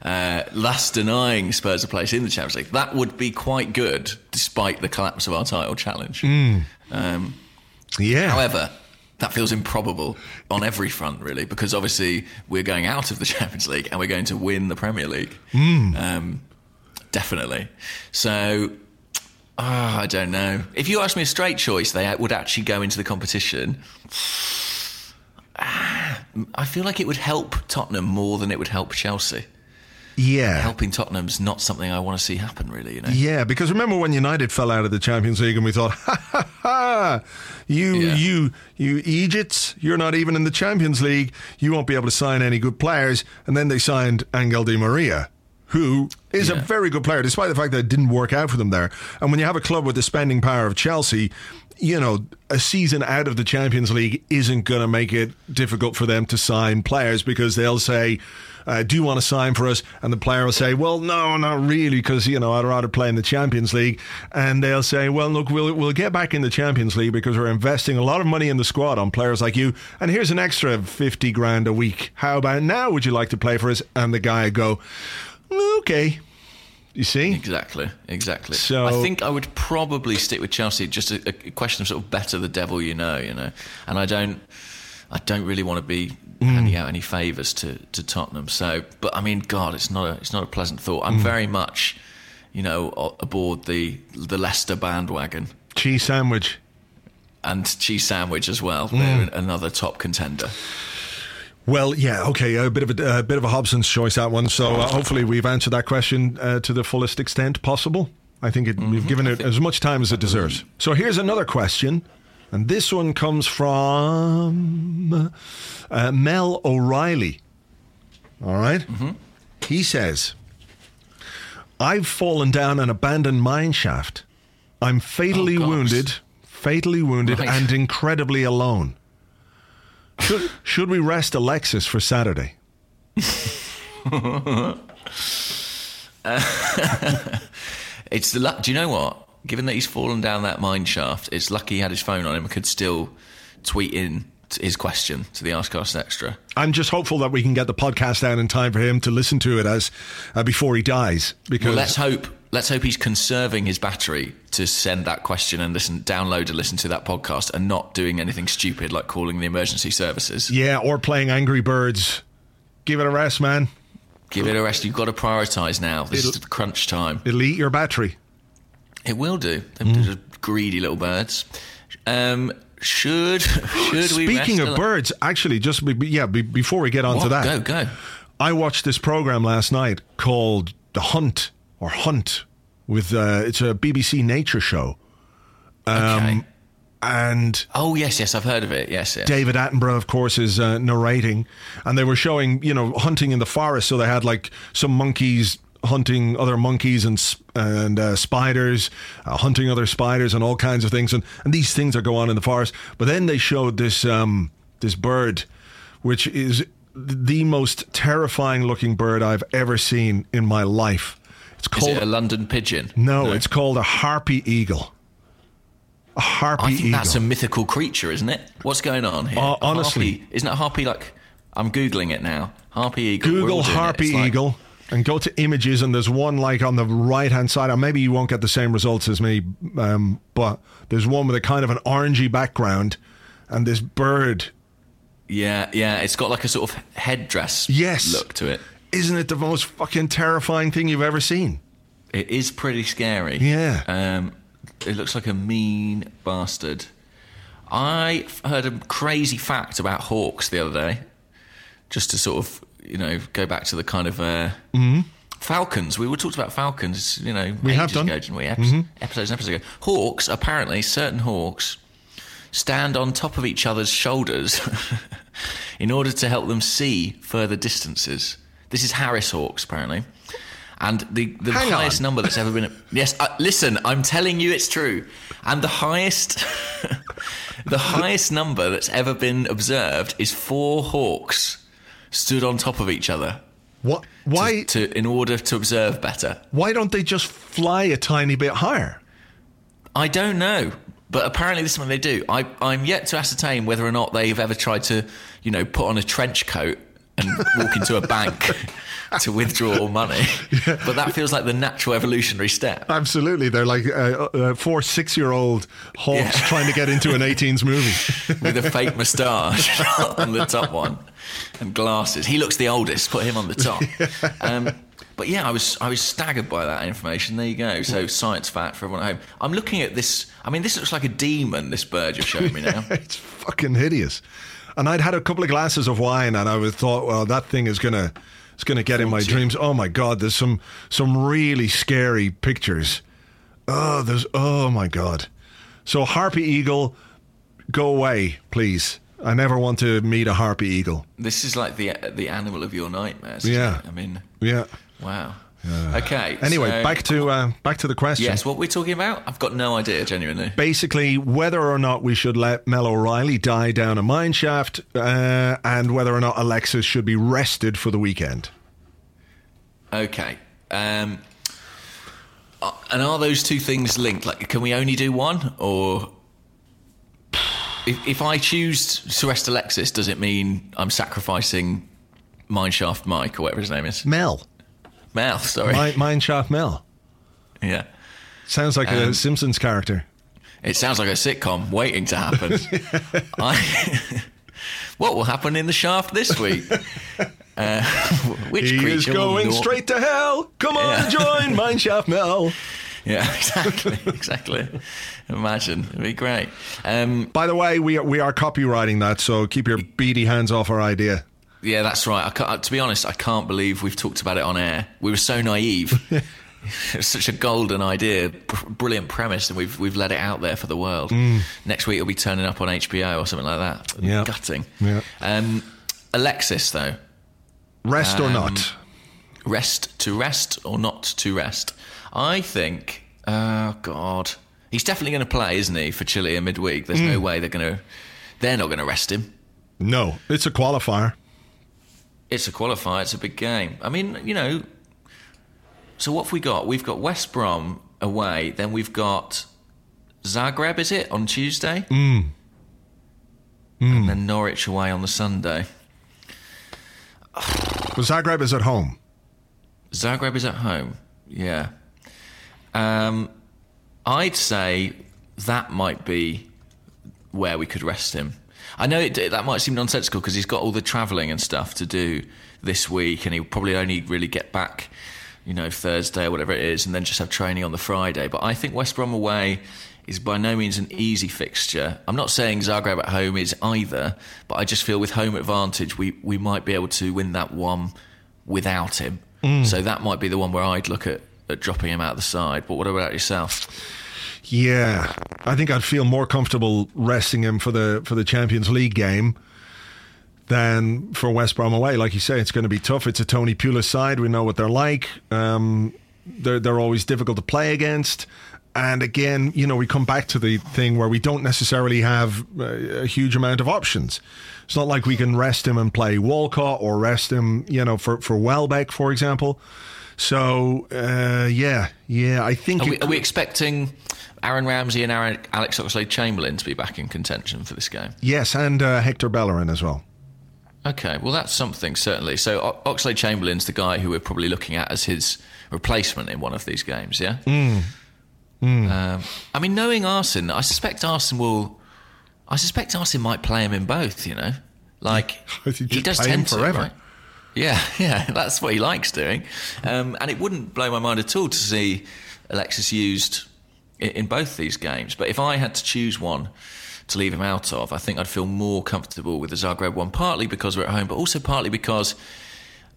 uh, thus denying Spurs a place in the Champions League. That would be quite good, despite the collapse of our title challenge. Mm. Um, yeah. However, that feels improbable on every front, really, because obviously we're going out of the Champions League and we're going to win the Premier League. Mm. Um, definitely. So... Oh, I don't know. If you asked me a straight choice, they would actually go into the competition. Ah, I feel like it would help Tottenham more than it would help Chelsea. yeah. helping Tottenham's not something I want to see happen, really. You know? Yeah, because remember when United fell out of the Champions League and we thought, ha ha ha, you, yeah. you, you Egypts, you're not even in the Champions League, you won't be able to sign any good players. And then they signed Angel Di Maria, who is yeah. a very good player, despite the fact that it didn't work out for them there. And when you have a club with the spending power of Chelsea, you know, a season out of the Champions League isn't going to make it difficult for them to sign players, because they'll say, uh, do you want to sign for us? And the player will say, well, no, not really, because, you know, I'd rather play in the Champions League. And they'll say, well, look, we'll we'll get back in the Champions League because we're investing a lot of money in the squad on players like you, and here's an extra fifty grand a week. How about now? Would you like to play for us? And the guy go, okay. You see? Exactly, exactly. So, I think I would probably stick with Chelsea. Just a, a question of sort of better the devil you know, you know. And I don't, I don't really want to be mm. handing out any favours to, to Tottenham. So, but I mean, God, it's not a, it's not a pleasant thought. I'm mm. very much, you know, aboard the the Leicester bandwagon. Cheese sandwich, and cheese sandwich as well. Mm. They're another top contender. Well, yeah, okay, a bit of a, a bit of a Hobson's choice, that one. So uh, hopefully we've answered that question uh, to the fullest extent possible. I think it, mm-hmm. we've given it as much time as it deserves. So here's another question, and this one comes from uh, Mel O'Reilly. All right? Mm-hmm. He says, I've fallen down an abandoned mine shaft. I'm fatally oh, wounded, fatally wounded, right. and incredibly alone. Should, should we rest Alexis for Saturday? uh, it's the luck. Do you know what? Given that he's fallen down that mine shaft, it's lucky he had his phone on him and could still tweet in his question to the Arsecast Extra. I'm just hopeful that we can get the podcast down in time for him to listen to it as uh, before he dies. Because well, let's hope. Let's hope he's conserving his battery to send that question and listen, download and listen to that podcast, and not doing anything stupid like calling the emergency services. Yeah, or playing Angry Birds. Give it a rest, man. Give it a rest. You've got to prioritise now. This it'll, is crunch time. It'll eat your battery. It will do. Them mm. greedy little birds. Um, should should Speaking we? Speaking of al- birds, actually, just be, yeah, be, before we get on what? to that, go go. I watched this programme last night called The Hunt. Or Hunt, with uh, it's a B B C nature show. Um, okay. And oh yes, yes, I've heard of it. Yes, yes. David Attenborough, of course, is uh, narrating, and they were showing, you know, hunting in the forest. So they had like some monkeys hunting other monkeys, and and uh, spiders uh, hunting other spiders, and all kinds of things. And and these things are going on in the forest. But then they showed this um, this bird, which is the most terrifying looking bird I've ever seen in my life. It's called, Is it a London pigeon? No, no, it's called a harpy eagle. A harpy eagle. I think eagle. That's a mythical creature, isn't it? What's going on here? Uh, honestly. Harpy, isn't it harpy like... I'm Googling it now. Harpy eagle. Google harpy it. eagle like, and go to images, and there's one like on the right-hand side. And maybe you won't get the same results as me, um, but there's one with a kind of an orangey background and this bird. Yeah, yeah. It's got like a sort of headdress yes. look to it. Isn't it the most fucking terrifying thing you've ever seen? It is pretty scary. Yeah. Um, it looks like a mean bastard. I heard a crazy fact about hawks the other day, just to sort of, you know, go back to the kind of... Uh, mm-hmm. Falcons. We were talked about falcons, you know, we ages have done. ago, didn't we? Epi- mm-hmm. Episodes and episodes ago. Hawks, apparently, certain hawks... stand on top of each other's shoulders in order to help them see further distances. This is Harris Hawks, apparently. And the, the highest on. number that's ever been... Yes, uh, listen, I'm telling you it's true. And the highest the highest number that's ever been observed is four hawks stood on top of each other. What? Why? To, to, in order to observe better. Why don't they just fly a tiny bit higher? I don't know. But apparently this is what they do. I, I'm yet to ascertain whether or not they've ever tried to, you know, put on a trench coat and walk into a bank to withdraw money. Yeah. But that feels like the natural evolutionary step. Absolutely. They're like uh, uh, four six-year-old hawks yeah. trying to get into an eighteens movie. With a fake moustache on the top one and glasses. He looks the oldest. Put him on the top. Yeah. Um, but yeah, I was I was staggered by that information. There you go. So science fact for everyone at home. I'm looking at this. I mean, this looks like a demon, this bird you're showing me now. It's fucking hideous. And I'd had a couple of glasses of wine, and I was thought, well, that thing is going to It's going to get in my dreams. Oh my God, there's some some really scary pictures. Oh, there's, oh my God. So harpy eagle, go away, please. I never want to meet a harpy eagle. This is like the the animal of your nightmares. Yeah. I mean, yeah. Wow. Uh, okay. Anyway, so, back to uh, back to the question. Yes, what we're talking about? I've got no idea, genuinely. Basically, whether or not we should let Mel O'Reilly die down a mine shaft, uh, and whether or not Alexis should be rested for the weekend. Okay. Um, and are those two things linked? Like, can we only do one, or if, if I choose to rest Alexis, does it mean I'm sacrificing Mineshaft Mike or whatever his name is? Mel. Mel, sorry. Mineshaft Mel. Yeah. Sounds like um, a Simpsons character. It sounds like a sitcom waiting to happen. I, what will happen in the shaft this week? Uh, which he creature is going will... straight to hell. Come on, yeah. Join Mineshaft Mel. Yeah, exactly, exactly. Imagine. It'd be great. Um, By the way, we are, we are copywriting that, so keep your beady hands off our idea. Yeah, that's right. I can't, to be honest, I can't believe we've talked about it on air. We were so naive. It's such a golden idea, brilliant premise, and we've we've let it out there for the world. Mm. Next week it'll be turning up on H B O or something like that. Yeah. Gutting. Yeah. Um, Alexis, though. Rest um, or not? Rest to rest or not to rest? I think, oh, God. He's definitely going to play, isn't he, for Chile in midweek? There's mm. no way they're going to... They're not going to rest him. No, it's a qualifier. It's a qualifier. It's a big game. I mean, you know... So what have we got? We've got West Brom away. Then we've got Zagreb, is it, on Tuesday? Mm. Mm. And then Norwich away on the Sunday. Well, Zagreb is at home. Zagreb is at home, yeah. Um, I'd say that might be where we could rest him. I know it, that might seem nonsensical because he's got all the travelling and stuff to do this week, and he'll probably only really get back, you know, Thursday or whatever it is, and then just have training on the Friday. But I think West Brom away is by no means an easy fixture. I'm not saying Zagreb at home is either, but I just feel with home advantage, we, we might be able to win that one without him. Mm. So that might be the one where I'd look at, at dropping him out of the side. But what about yourself? Yeah, I think I'd feel more comfortable resting him for the for the Champions League game than for West Brom away. Like you say, it's going to be tough. It's a Tony Pulis side. We know what they're like. Um, they're they're always difficult to play against. And again, you know, we come back to the thing where we don't necessarily have a huge amount of options. It's not like we can rest him and play Walcott or rest him, you know, for, for Welbeck, for example. So, uh, yeah, yeah, I think... Are we, are we expecting Aaron Ramsey and Aaron, Alex Oxlade-Chamberlain to be back in contention for this game? Yes, and uh, Hector Bellerin as well. Okay, well, that's something, certainly. So o- Oxlade-Chamberlain's the guy who we're probably looking at as his replacement in one of these games, yeah? Mm. Mm. Um, I mean, knowing Arsene, I suspect Arsene will... I suspect Arsene might play him in both, you know? Like, he, he does tend to, forever. Right? Yeah, yeah, that's what he likes doing. Um, and it wouldn't blow my mind at all to see Alexis used in, in both these games. But if I had to choose one to leave him out of, I think I'd feel more comfortable with the Zagreb one, partly because we're at home, but also partly because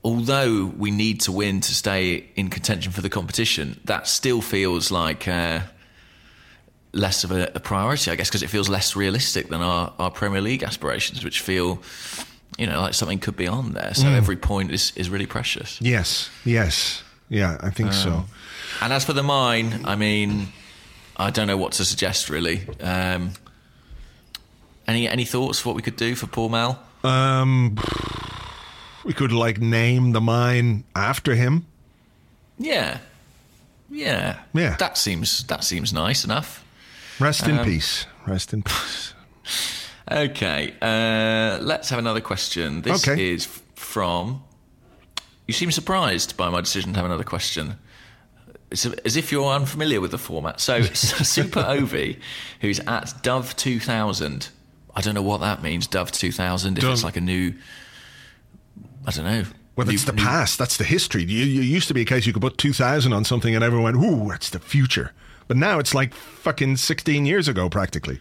although we need to win to stay in contention for the competition, that still feels like uh, less of a, a priority, I guess, because it feels less realistic than our, our Premier League aspirations, which feel... you know, like something could be on there. So mm. every point is, is really precious. Yes, yes. Yeah, I think um, so. And as for the mine, I mean, I don't know what to suggest, really. Um, any any thoughts what we could do for poor Mal? Um, we could, like, name the mine after him. Yeah. Yeah. Yeah. That seems, that seems nice enough. Rest um, in peace. Rest in peace. Okay, uh, let's have another question. This okay. is from... You seem surprised by my decision to have another question. It's as if you're unfamiliar with the format. So, Super Ovi, who's at Dove two thousand. I don't know what that means, Dove two thousand, if Dove. It's like a new... I don't know. Well, new, it's the new... past. That's the history. You, you used to be a case you could put two thousand on something and everyone went, ooh, that's the future. But now it's like fucking sixteen years ago, practically.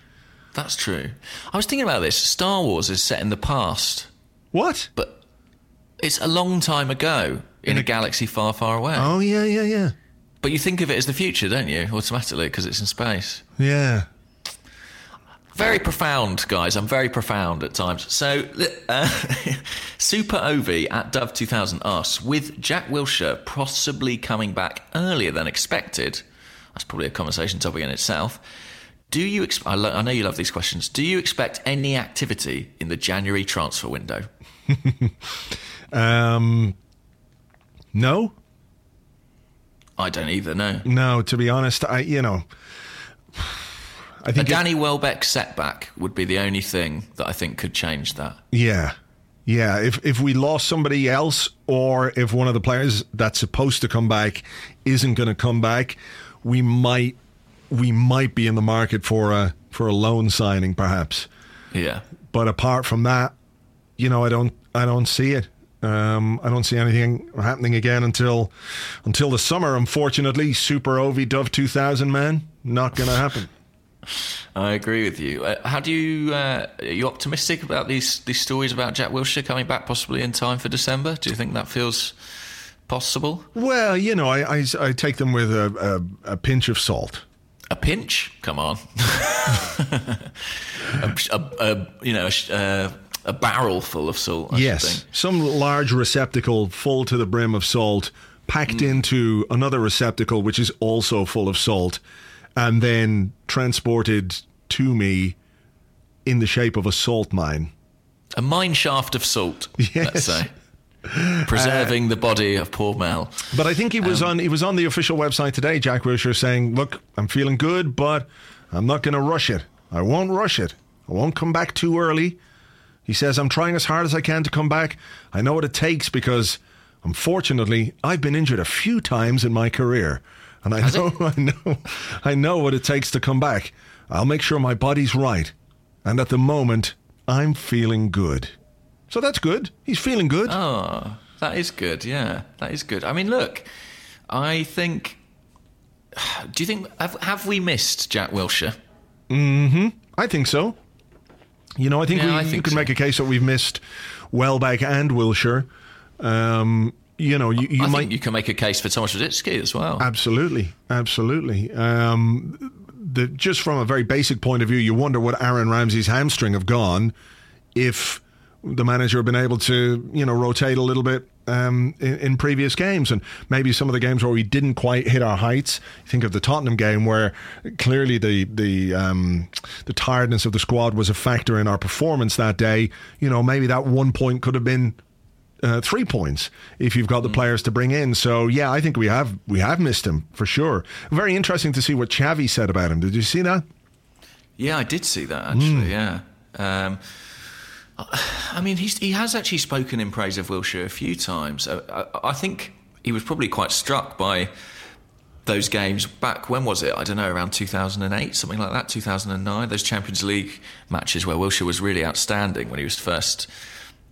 That's true. I was thinking about this. Star Wars is set in the past. What? But It's a long time ago in, in a, a galaxy far, far away. Oh, yeah, yeah, yeah. But you think of it as the future, don't you, automatically, because it's in space. Yeah. Very profound, guys. I'm very profound at times. So, uh, Super Ovi at Dove two thousand asks, with Jack Wilshere possibly coming back earlier than expected, that's probably a conversation topic in itself, do you? Ex- I, lo- I know you love these questions. Do you expect any activity in the January transfer window? um, no. I don't either. No. No, to be honest, I you know, I think a Danny it, Welbeck setback would be the only thing that I think could change that. Yeah, yeah. If if we lost somebody else, or if one of the players that's supposed to come back isn't going to come back, we might. We might be in the market for a for a loan signing, perhaps. Yeah. But apart from that, you know, I don't I don't see it. Um, I don't see anything happening again until until the summer. Unfortunately, Super Ovi Dove two thousand man, not going to happen. I agree with you. Uh, how do you? Uh, are you optimistic about these these stories about Jack Wilshere coming back possibly in time for December? Do you think that feels possible? Well, you know, I I, I take them with a, a, a pinch of salt. A pinch? Come on. a, a, a, you know, a, a barrel full of salt, I yes. should think. Some large receptacle full to the brim of salt, packed mm. into another receptacle which is also full of salt, and then transported to me in the shape of a salt mine. A mine shaft of salt, yes. let's say. Preserving uh, the body of poor Mel. But I think he was um, on he was on the official website today, Jack Wilshere, saying, look, I'm feeling good, but I'm not going to rush it. I won't rush it. I won't come back too early. He says, I'm trying as hard as I can to come back. I know what it takes because, unfortunately, I've been injured a few times in my career. And I know, I know, I know what it takes to come back. I'll make sure my body's right. And at the moment, I'm feeling good. So that's good. He's feeling good. Oh, that is good. Yeah, that is good. I mean, look, I think... Do you think... Have, have we missed Jack Wilshere? Mm-hmm. I think so. You know, I think, yeah, we, I think you can so. make a case that we've missed Welbeck and Wilshere. Um, you know, you, you I might... think you can make a case for Tomasz Radzicki as well. Absolutely. Absolutely. Um, the, just from a very basic point of view, you wonder would Aaron Ramsey's hamstring have gone if... the manager have been able to, you know, rotate a little bit um, in, in previous games, and maybe some of the games where we didn't quite hit our heights. Think of the Tottenham game where clearly the the um, the tiredness of the squad was a factor in our performance that day. You know, maybe that one point could have been uh, three points if you've got the players to bring in. So yeah, I think we have we have missed him for sure. Very interesting to see what Xavi said about him. Did you see that? Yeah, I did see that actually. Mm. Yeah. Um, I mean, he's, he has actually spoken in praise of Wilshere a few times. I, I, I think he was probably quite struck by those games back, when was it? I don't know, around two thousand eight, something like that, two thousand nine. Those Champions League matches where Wilshere was really outstanding when he was first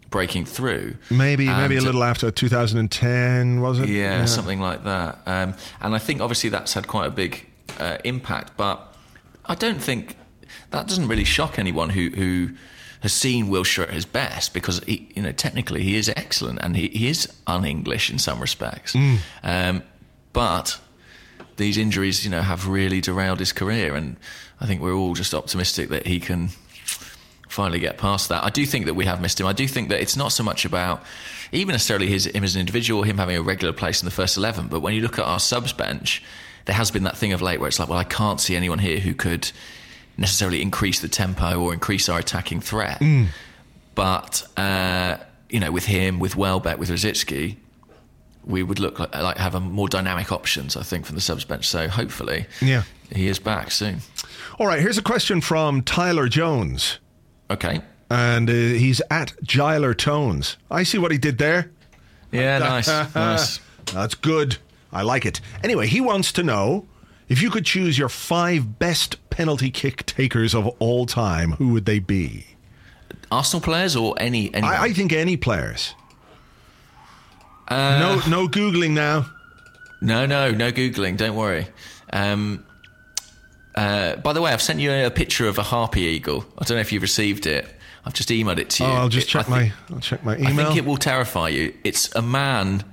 breaking through. Maybe and, maybe a little after two thousand ten, was it? Yeah, yeah. Something like that. Um, and I think obviously that's had quite a big uh, impact, but I don't think... That doesn't really shock anyone who... who has seen Wilshere at his best, because he, you know, technically he is excellent and he, he is un-English in some respects. Mm. Um, but these injuries, you know, have really derailed his career, and I think we're all just optimistic that he can finally get past that. I do think that we have missed him. I do think that it's not so much about even necessarily his, him as an individual, him having a regular place in the first eleven, but when you look at our subs bench, there has been that thing of late where it's like, well, I can't see anyone here who could necessarily increase the tempo or increase our attacking threat. Mm. But, uh, you know, with him, with Welbeck, with Radzicki, we would look like, like have a more dynamic options, I think, from the subs bench. So hopefully yeah. he is back soon. All right, here's a question from Tyler Jones. Okay. And uh, he's at Gyler Tones. I see what he did there. Yeah, nice, nice. That's good. I like it. Anyway, he wants to know, if you could choose your five best penalty kick takers of all time, who would they be? Arsenal players or any? I, I think any players. Uh, no, no googling now. No, no, no googling. Don't worry. Um, uh, by the way, I've sent you a picture of a harpy eagle. I don't know if you've received it. I've just emailed it to you. Oh, I'll just it, check I think, my I'll check my email. I think it will terrify you. It's a man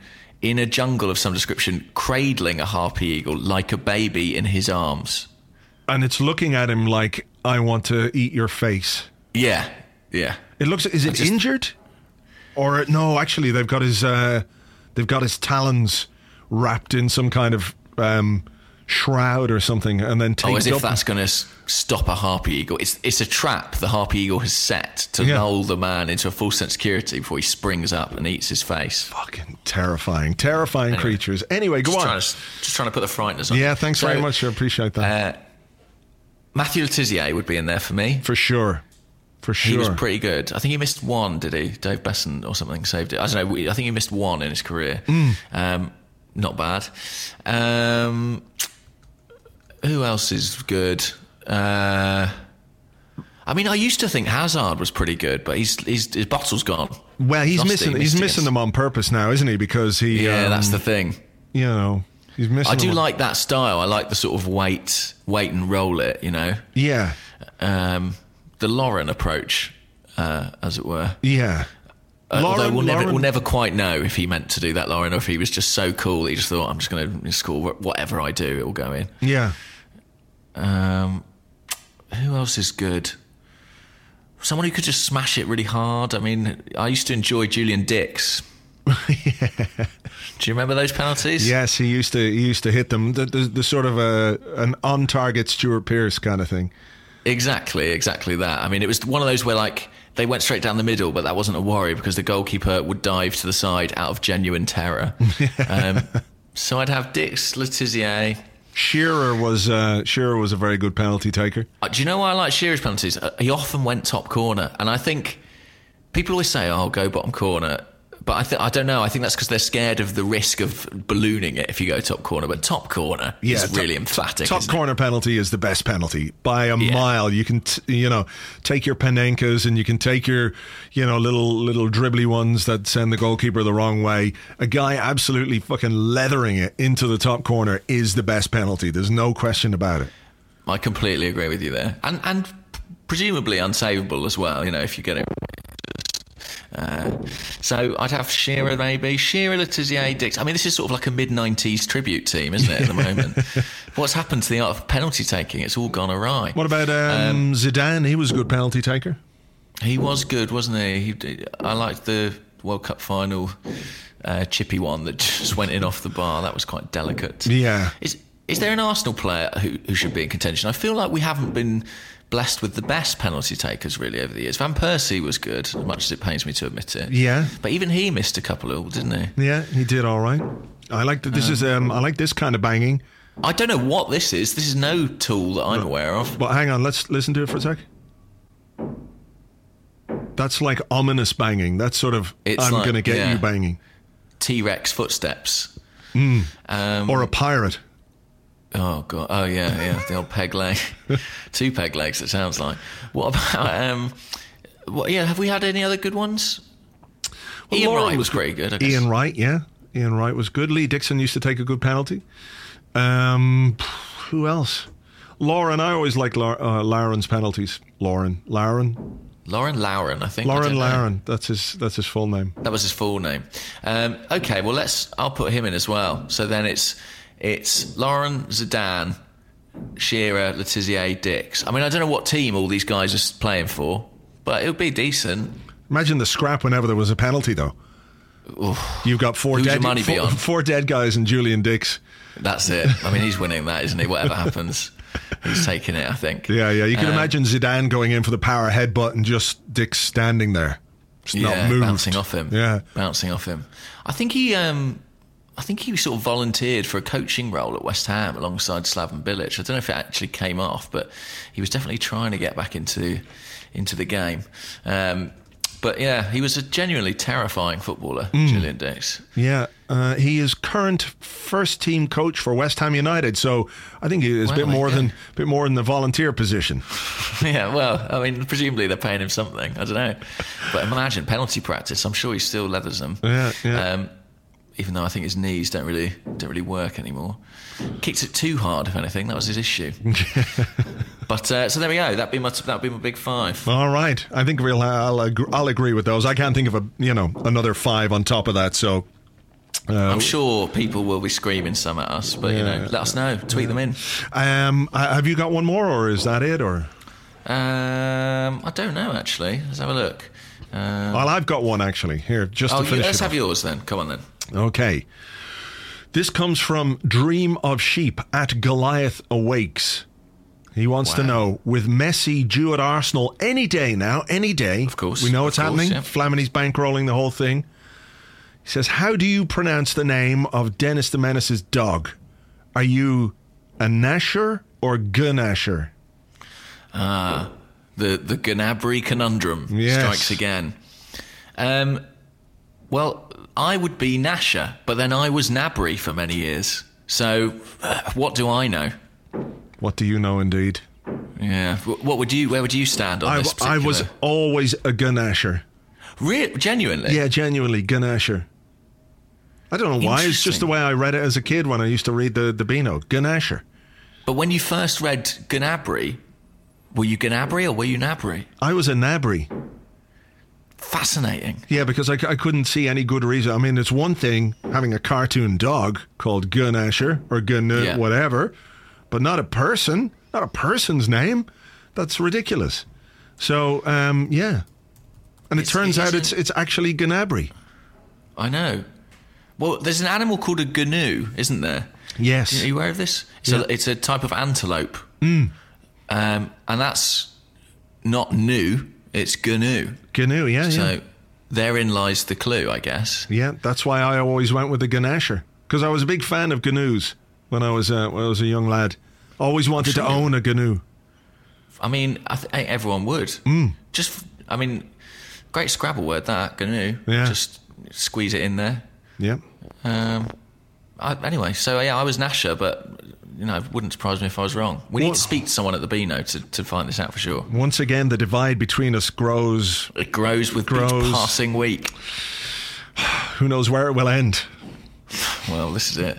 in a jungle of some description cradling a harpy eagle like a baby in his arms. And it's looking at him like, I want to eat your face. Yeah, yeah. It looks, is it just, injured? Or no, actually they've got his uh, they've got his talons wrapped in some kind of um, shroud or something, and then taped up. Oh, as if up. That's going to stop a harpy eagle. It's it's a trap the harpy eagle has set to yeah. lull the man into a false sense of security before he springs up and eats his face. Fucking terrifying, terrifying anyway, creatures. Anyway, go just on. Trying to, just trying to put the frighteners on. Yeah, thanks so, very much. I appreciate that. Uh, Mathieu Letizier would be in there for me. For sure. For sure. He was pretty good. I think he missed one, did he? Dave Besson or something saved it. I don't know. I think he missed one in his career. Mm. Um, not bad. Um, who else is good? Uh, I mean, I used to think Hazard was pretty good, but he's, he's, his bottle's gone. Well, he's Lost missing he's missing them on purpose now, isn't he? Because he... Yeah, um, that's the thing. You know... He's missing I do them. Like that style. I like the sort of wait, wait and roll it, you know? Yeah. Um, the Lauren approach, uh, as it were. Yeah. Uh, Lauren, although we'll never, we'll never quite know if he meant to do that, Lauren, or if he was just so cool that he just thought, I'm just going to score whatever I do, it will go in. Yeah. Um, who else is good? Someone who could just smash it really hard. I mean, I used to enjoy Julian Dix. Yeah. Do you remember those penalties? Yes, he used to he used to hit them. The, the, the sort of a an on target Stuart Pearce kind of thing. Exactly, exactly that. I mean, it was one of those where like they went straight down the middle, but that wasn't a worry because the goalkeeper would dive to the side out of genuine terror. um, so I'd have Dix, Letizier. Shearer was uh, Shearer was a very good penalty taker. Uh, do you know why I like Shearer's penalties? Uh, he often went top corner, and I think people always say, "Oh, go bottom corner." But I th- I don't know. I think that's because they're scared of the risk of ballooning it if you go top corner. But top corner yeah, is top, really emphatic. Top corner it? penalty is the best penalty by a yeah. mile. You can t- you know take your Panenkas and you can take your you know little little dribbly ones that send the goalkeeper the wrong way. A guy absolutely fucking leathering it into the top corner is the best penalty. There's no question about it. I completely agree with you there, and and presumably unsavable as well. You know if you get it. Uh, so I'd have Shearer maybe Shearer, Letizier, Dix. I mean, this is sort of like a mid nineties tribute team, isn't it, at the moment? What's happened to the art of penalty taking? It's all gone awry. What about um, um, Zidane? He was a good penalty taker. He was good, wasn't he? he I liked the World Cup final uh, chippy one that just went in off the bar. That was quite delicate. Yeah. Is is there an Arsenal player who, who should be in contention? I feel like we haven't been blessed with the best penalty takers really over the years. Van Persie was good, as much as it pains me to admit it. Yeah, but even he missed a couple of, didn't he? Yeah, he did all right. I like that. This um, is um, I like this kind of banging. I don't know what this is. This is no tool that I'm no, aware of. But hang on, let's listen to it for a sec. That's like ominous banging. That's sort of it's I'm like, going to get yeah, you banging. T-Rex footsteps, mm. um, or a pirate. Oh, God. Oh, yeah, yeah. The old peg leg. Two peg legs, it sounds like. What about... Um, what, yeah, have we had any other good ones? Well, Ian Lauren Wright was pretty good, I guess. Ian Wright, yeah. Ian Wright was good. Lee Dixon used to take a good penalty. Um, who else? Lauren. I always liked La- uh, Lauren's penalties. Lauren. Lauren. Lauren Lauren, I think. Lauren Lauren. That's his that's his full name. That was his full name. Um, okay, well, let's... I'll put him in as well. So then it's... It's Lauren, Zidane, Shearer, Letizier, Dix. I mean, I don't know what team all these guys are playing for, but it would be decent. Imagine the scrap whenever there was a penalty, though. Oof. You've got four dead, four, four dead guys and Julian Dix. That's it. I mean, he's winning that, isn't he? Whatever happens, he's taking it, I think. Yeah, yeah. You can um, imagine Zidane going in for the power headbutt and just Dix standing there. Just yeah, not moved. Bouncing off him. Yeah. Bouncing off him. I think he... Um, I think he sort of volunteered for a coaching role at West Ham alongside Slaven Bilic. I don't know if it actually came off, but he was definitely trying to get back into into the game. Um, but yeah, he was a genuinely terrifying footballer, mm. Julian Dix. Yeah, uh, he is current first team coach for West Ham United, so I think he is well, a bit more yeah. than a bit more than the volunteer position. Yeah, well, I mean, presumably they're paying him something. I don't know, but imagine penalty practice. I'm sure he still leathers them. Yeah, yeah. Um, even though I think his knees don't really don't really work anymore. Kicked it too hard, if anything. That was his issue. But uh, so there we go. That'd be my that'd be my big five. All right, I think we'll I'll, I'll agree with those. I can't think of a you know another five on top of that. So. Uh, I'm sure people will be screaming some at us, but yeah, you know, let us know. Tweet yeah. them in. Um, have you got one more, or is that it? Or um, I don't know. Actually, let's have a look. Um, well, I've got one actually here. Just oh, to finish. Let's it have off. yours then. Come on then. Okay. This comes from Dream of Sheep at Goliath Awakes. He wants wow. to know, with Messi due at Arsenal any day now, any day. Of course, we know it's course, happening. Yeah. Flamini's bankrolling the whole thing. He says, how do you pronounce the name of Dennis the Menace's dog? Are you a Nasher or Gnasher? Ah, the, the Gnabry conundrum yes. strikes again. Um, well, I would be Nasher, but then I was Nabry for many years. So uh, what do I know? What do you know indeed? Yeah. What would you, where would you stand on I, this particular... I was always a Gnasher. Re- genuinely? Yeah, genuinely, Gnasher. I don't know why, it's just the way I read it as a kid when I used to read the, the Beano, Gnasher. But when you first read Gnabry, were you Gnabry or were you Nabry? I was a Nabry. Fascinating. Yeah, because I, I couldn't see any good reason. I mean, it's one thing having a cartoon dog called Gnasher or Gun yeah. whatever, but not a person, not a person's name. That's ridiculous. So, um, yeah. And it it's, turns it out it's it's actually Gnabry. I know. Well, there's an animal called a gnu, isn't there? Yes. Are you aware of this? It's, yeah. a, it's a type of antelope. Mm. Um, and that's not new, it's gnu. Gnu, yeah, so yeah. So therein lies the clue, I guess. Yeah, that's why I always went with the Gnasher. Because I was a big fan of gnus when I was, uh, when I was a young lad. Always wanted sure. to own a gnu. I mean, I th- everyone would. Mm. Just, I mean... Great Scrabble word, that, Gnu. Yeah. Just squeeze it in there. Yeah. Um, I, anyway, so yeah, I was Nasher, but, you know, it wouldn't surprise me if I was wrong. We what? need to speak to someone at the Beano to, to find this out for sure. Once again, the divide between us grows. It grows with grows. each passing week. Who knows where it will end? Well, this is it.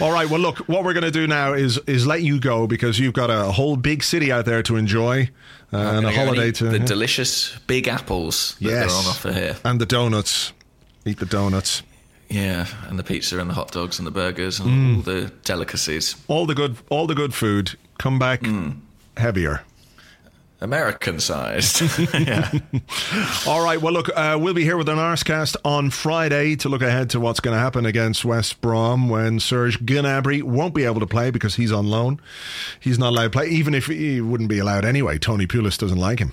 All right, well, look, what we're going to do now is is let you go because you've got a whole big city out there to enjoy uh, and a holiday and to... The yeah. delicious big apples that yes. are on offer here. And the donuts. Eat the donuts. Yeah, and the pizza and the hot dogs and the burgers and mm. all the delicacies. All the good, all the good food. Come back mm. heavier. American-sized. yeah. All right. Well, look, uh, we'll be here with an Arsecast on Friday to look ahead to what's going to happen against West Brom when Serge Gnabry won't be able to play because he's on loan. He's not allowed to play, even if he wouldn't be allowed anyway. Tony Pulis doesn't like him.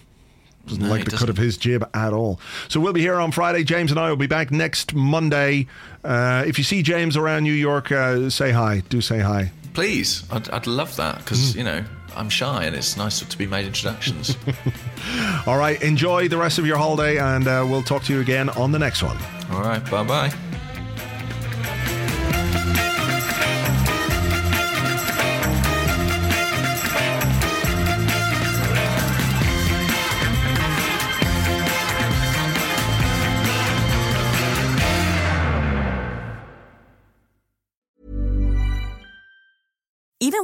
Doesn't no, like the doesn't. cut of his jib at all. So we'll be here on Friday. James and I will be back next Monday. Uh, if you see James around New York, uh, say hi. Do say hi. Please. I'd, I'd love that because, mm. you know... I'm shy and it's nice to be made introductions. All right, enjoy the rest of your holiday and uh, we'll talk to you again on the next one. All right, bye-bye. Even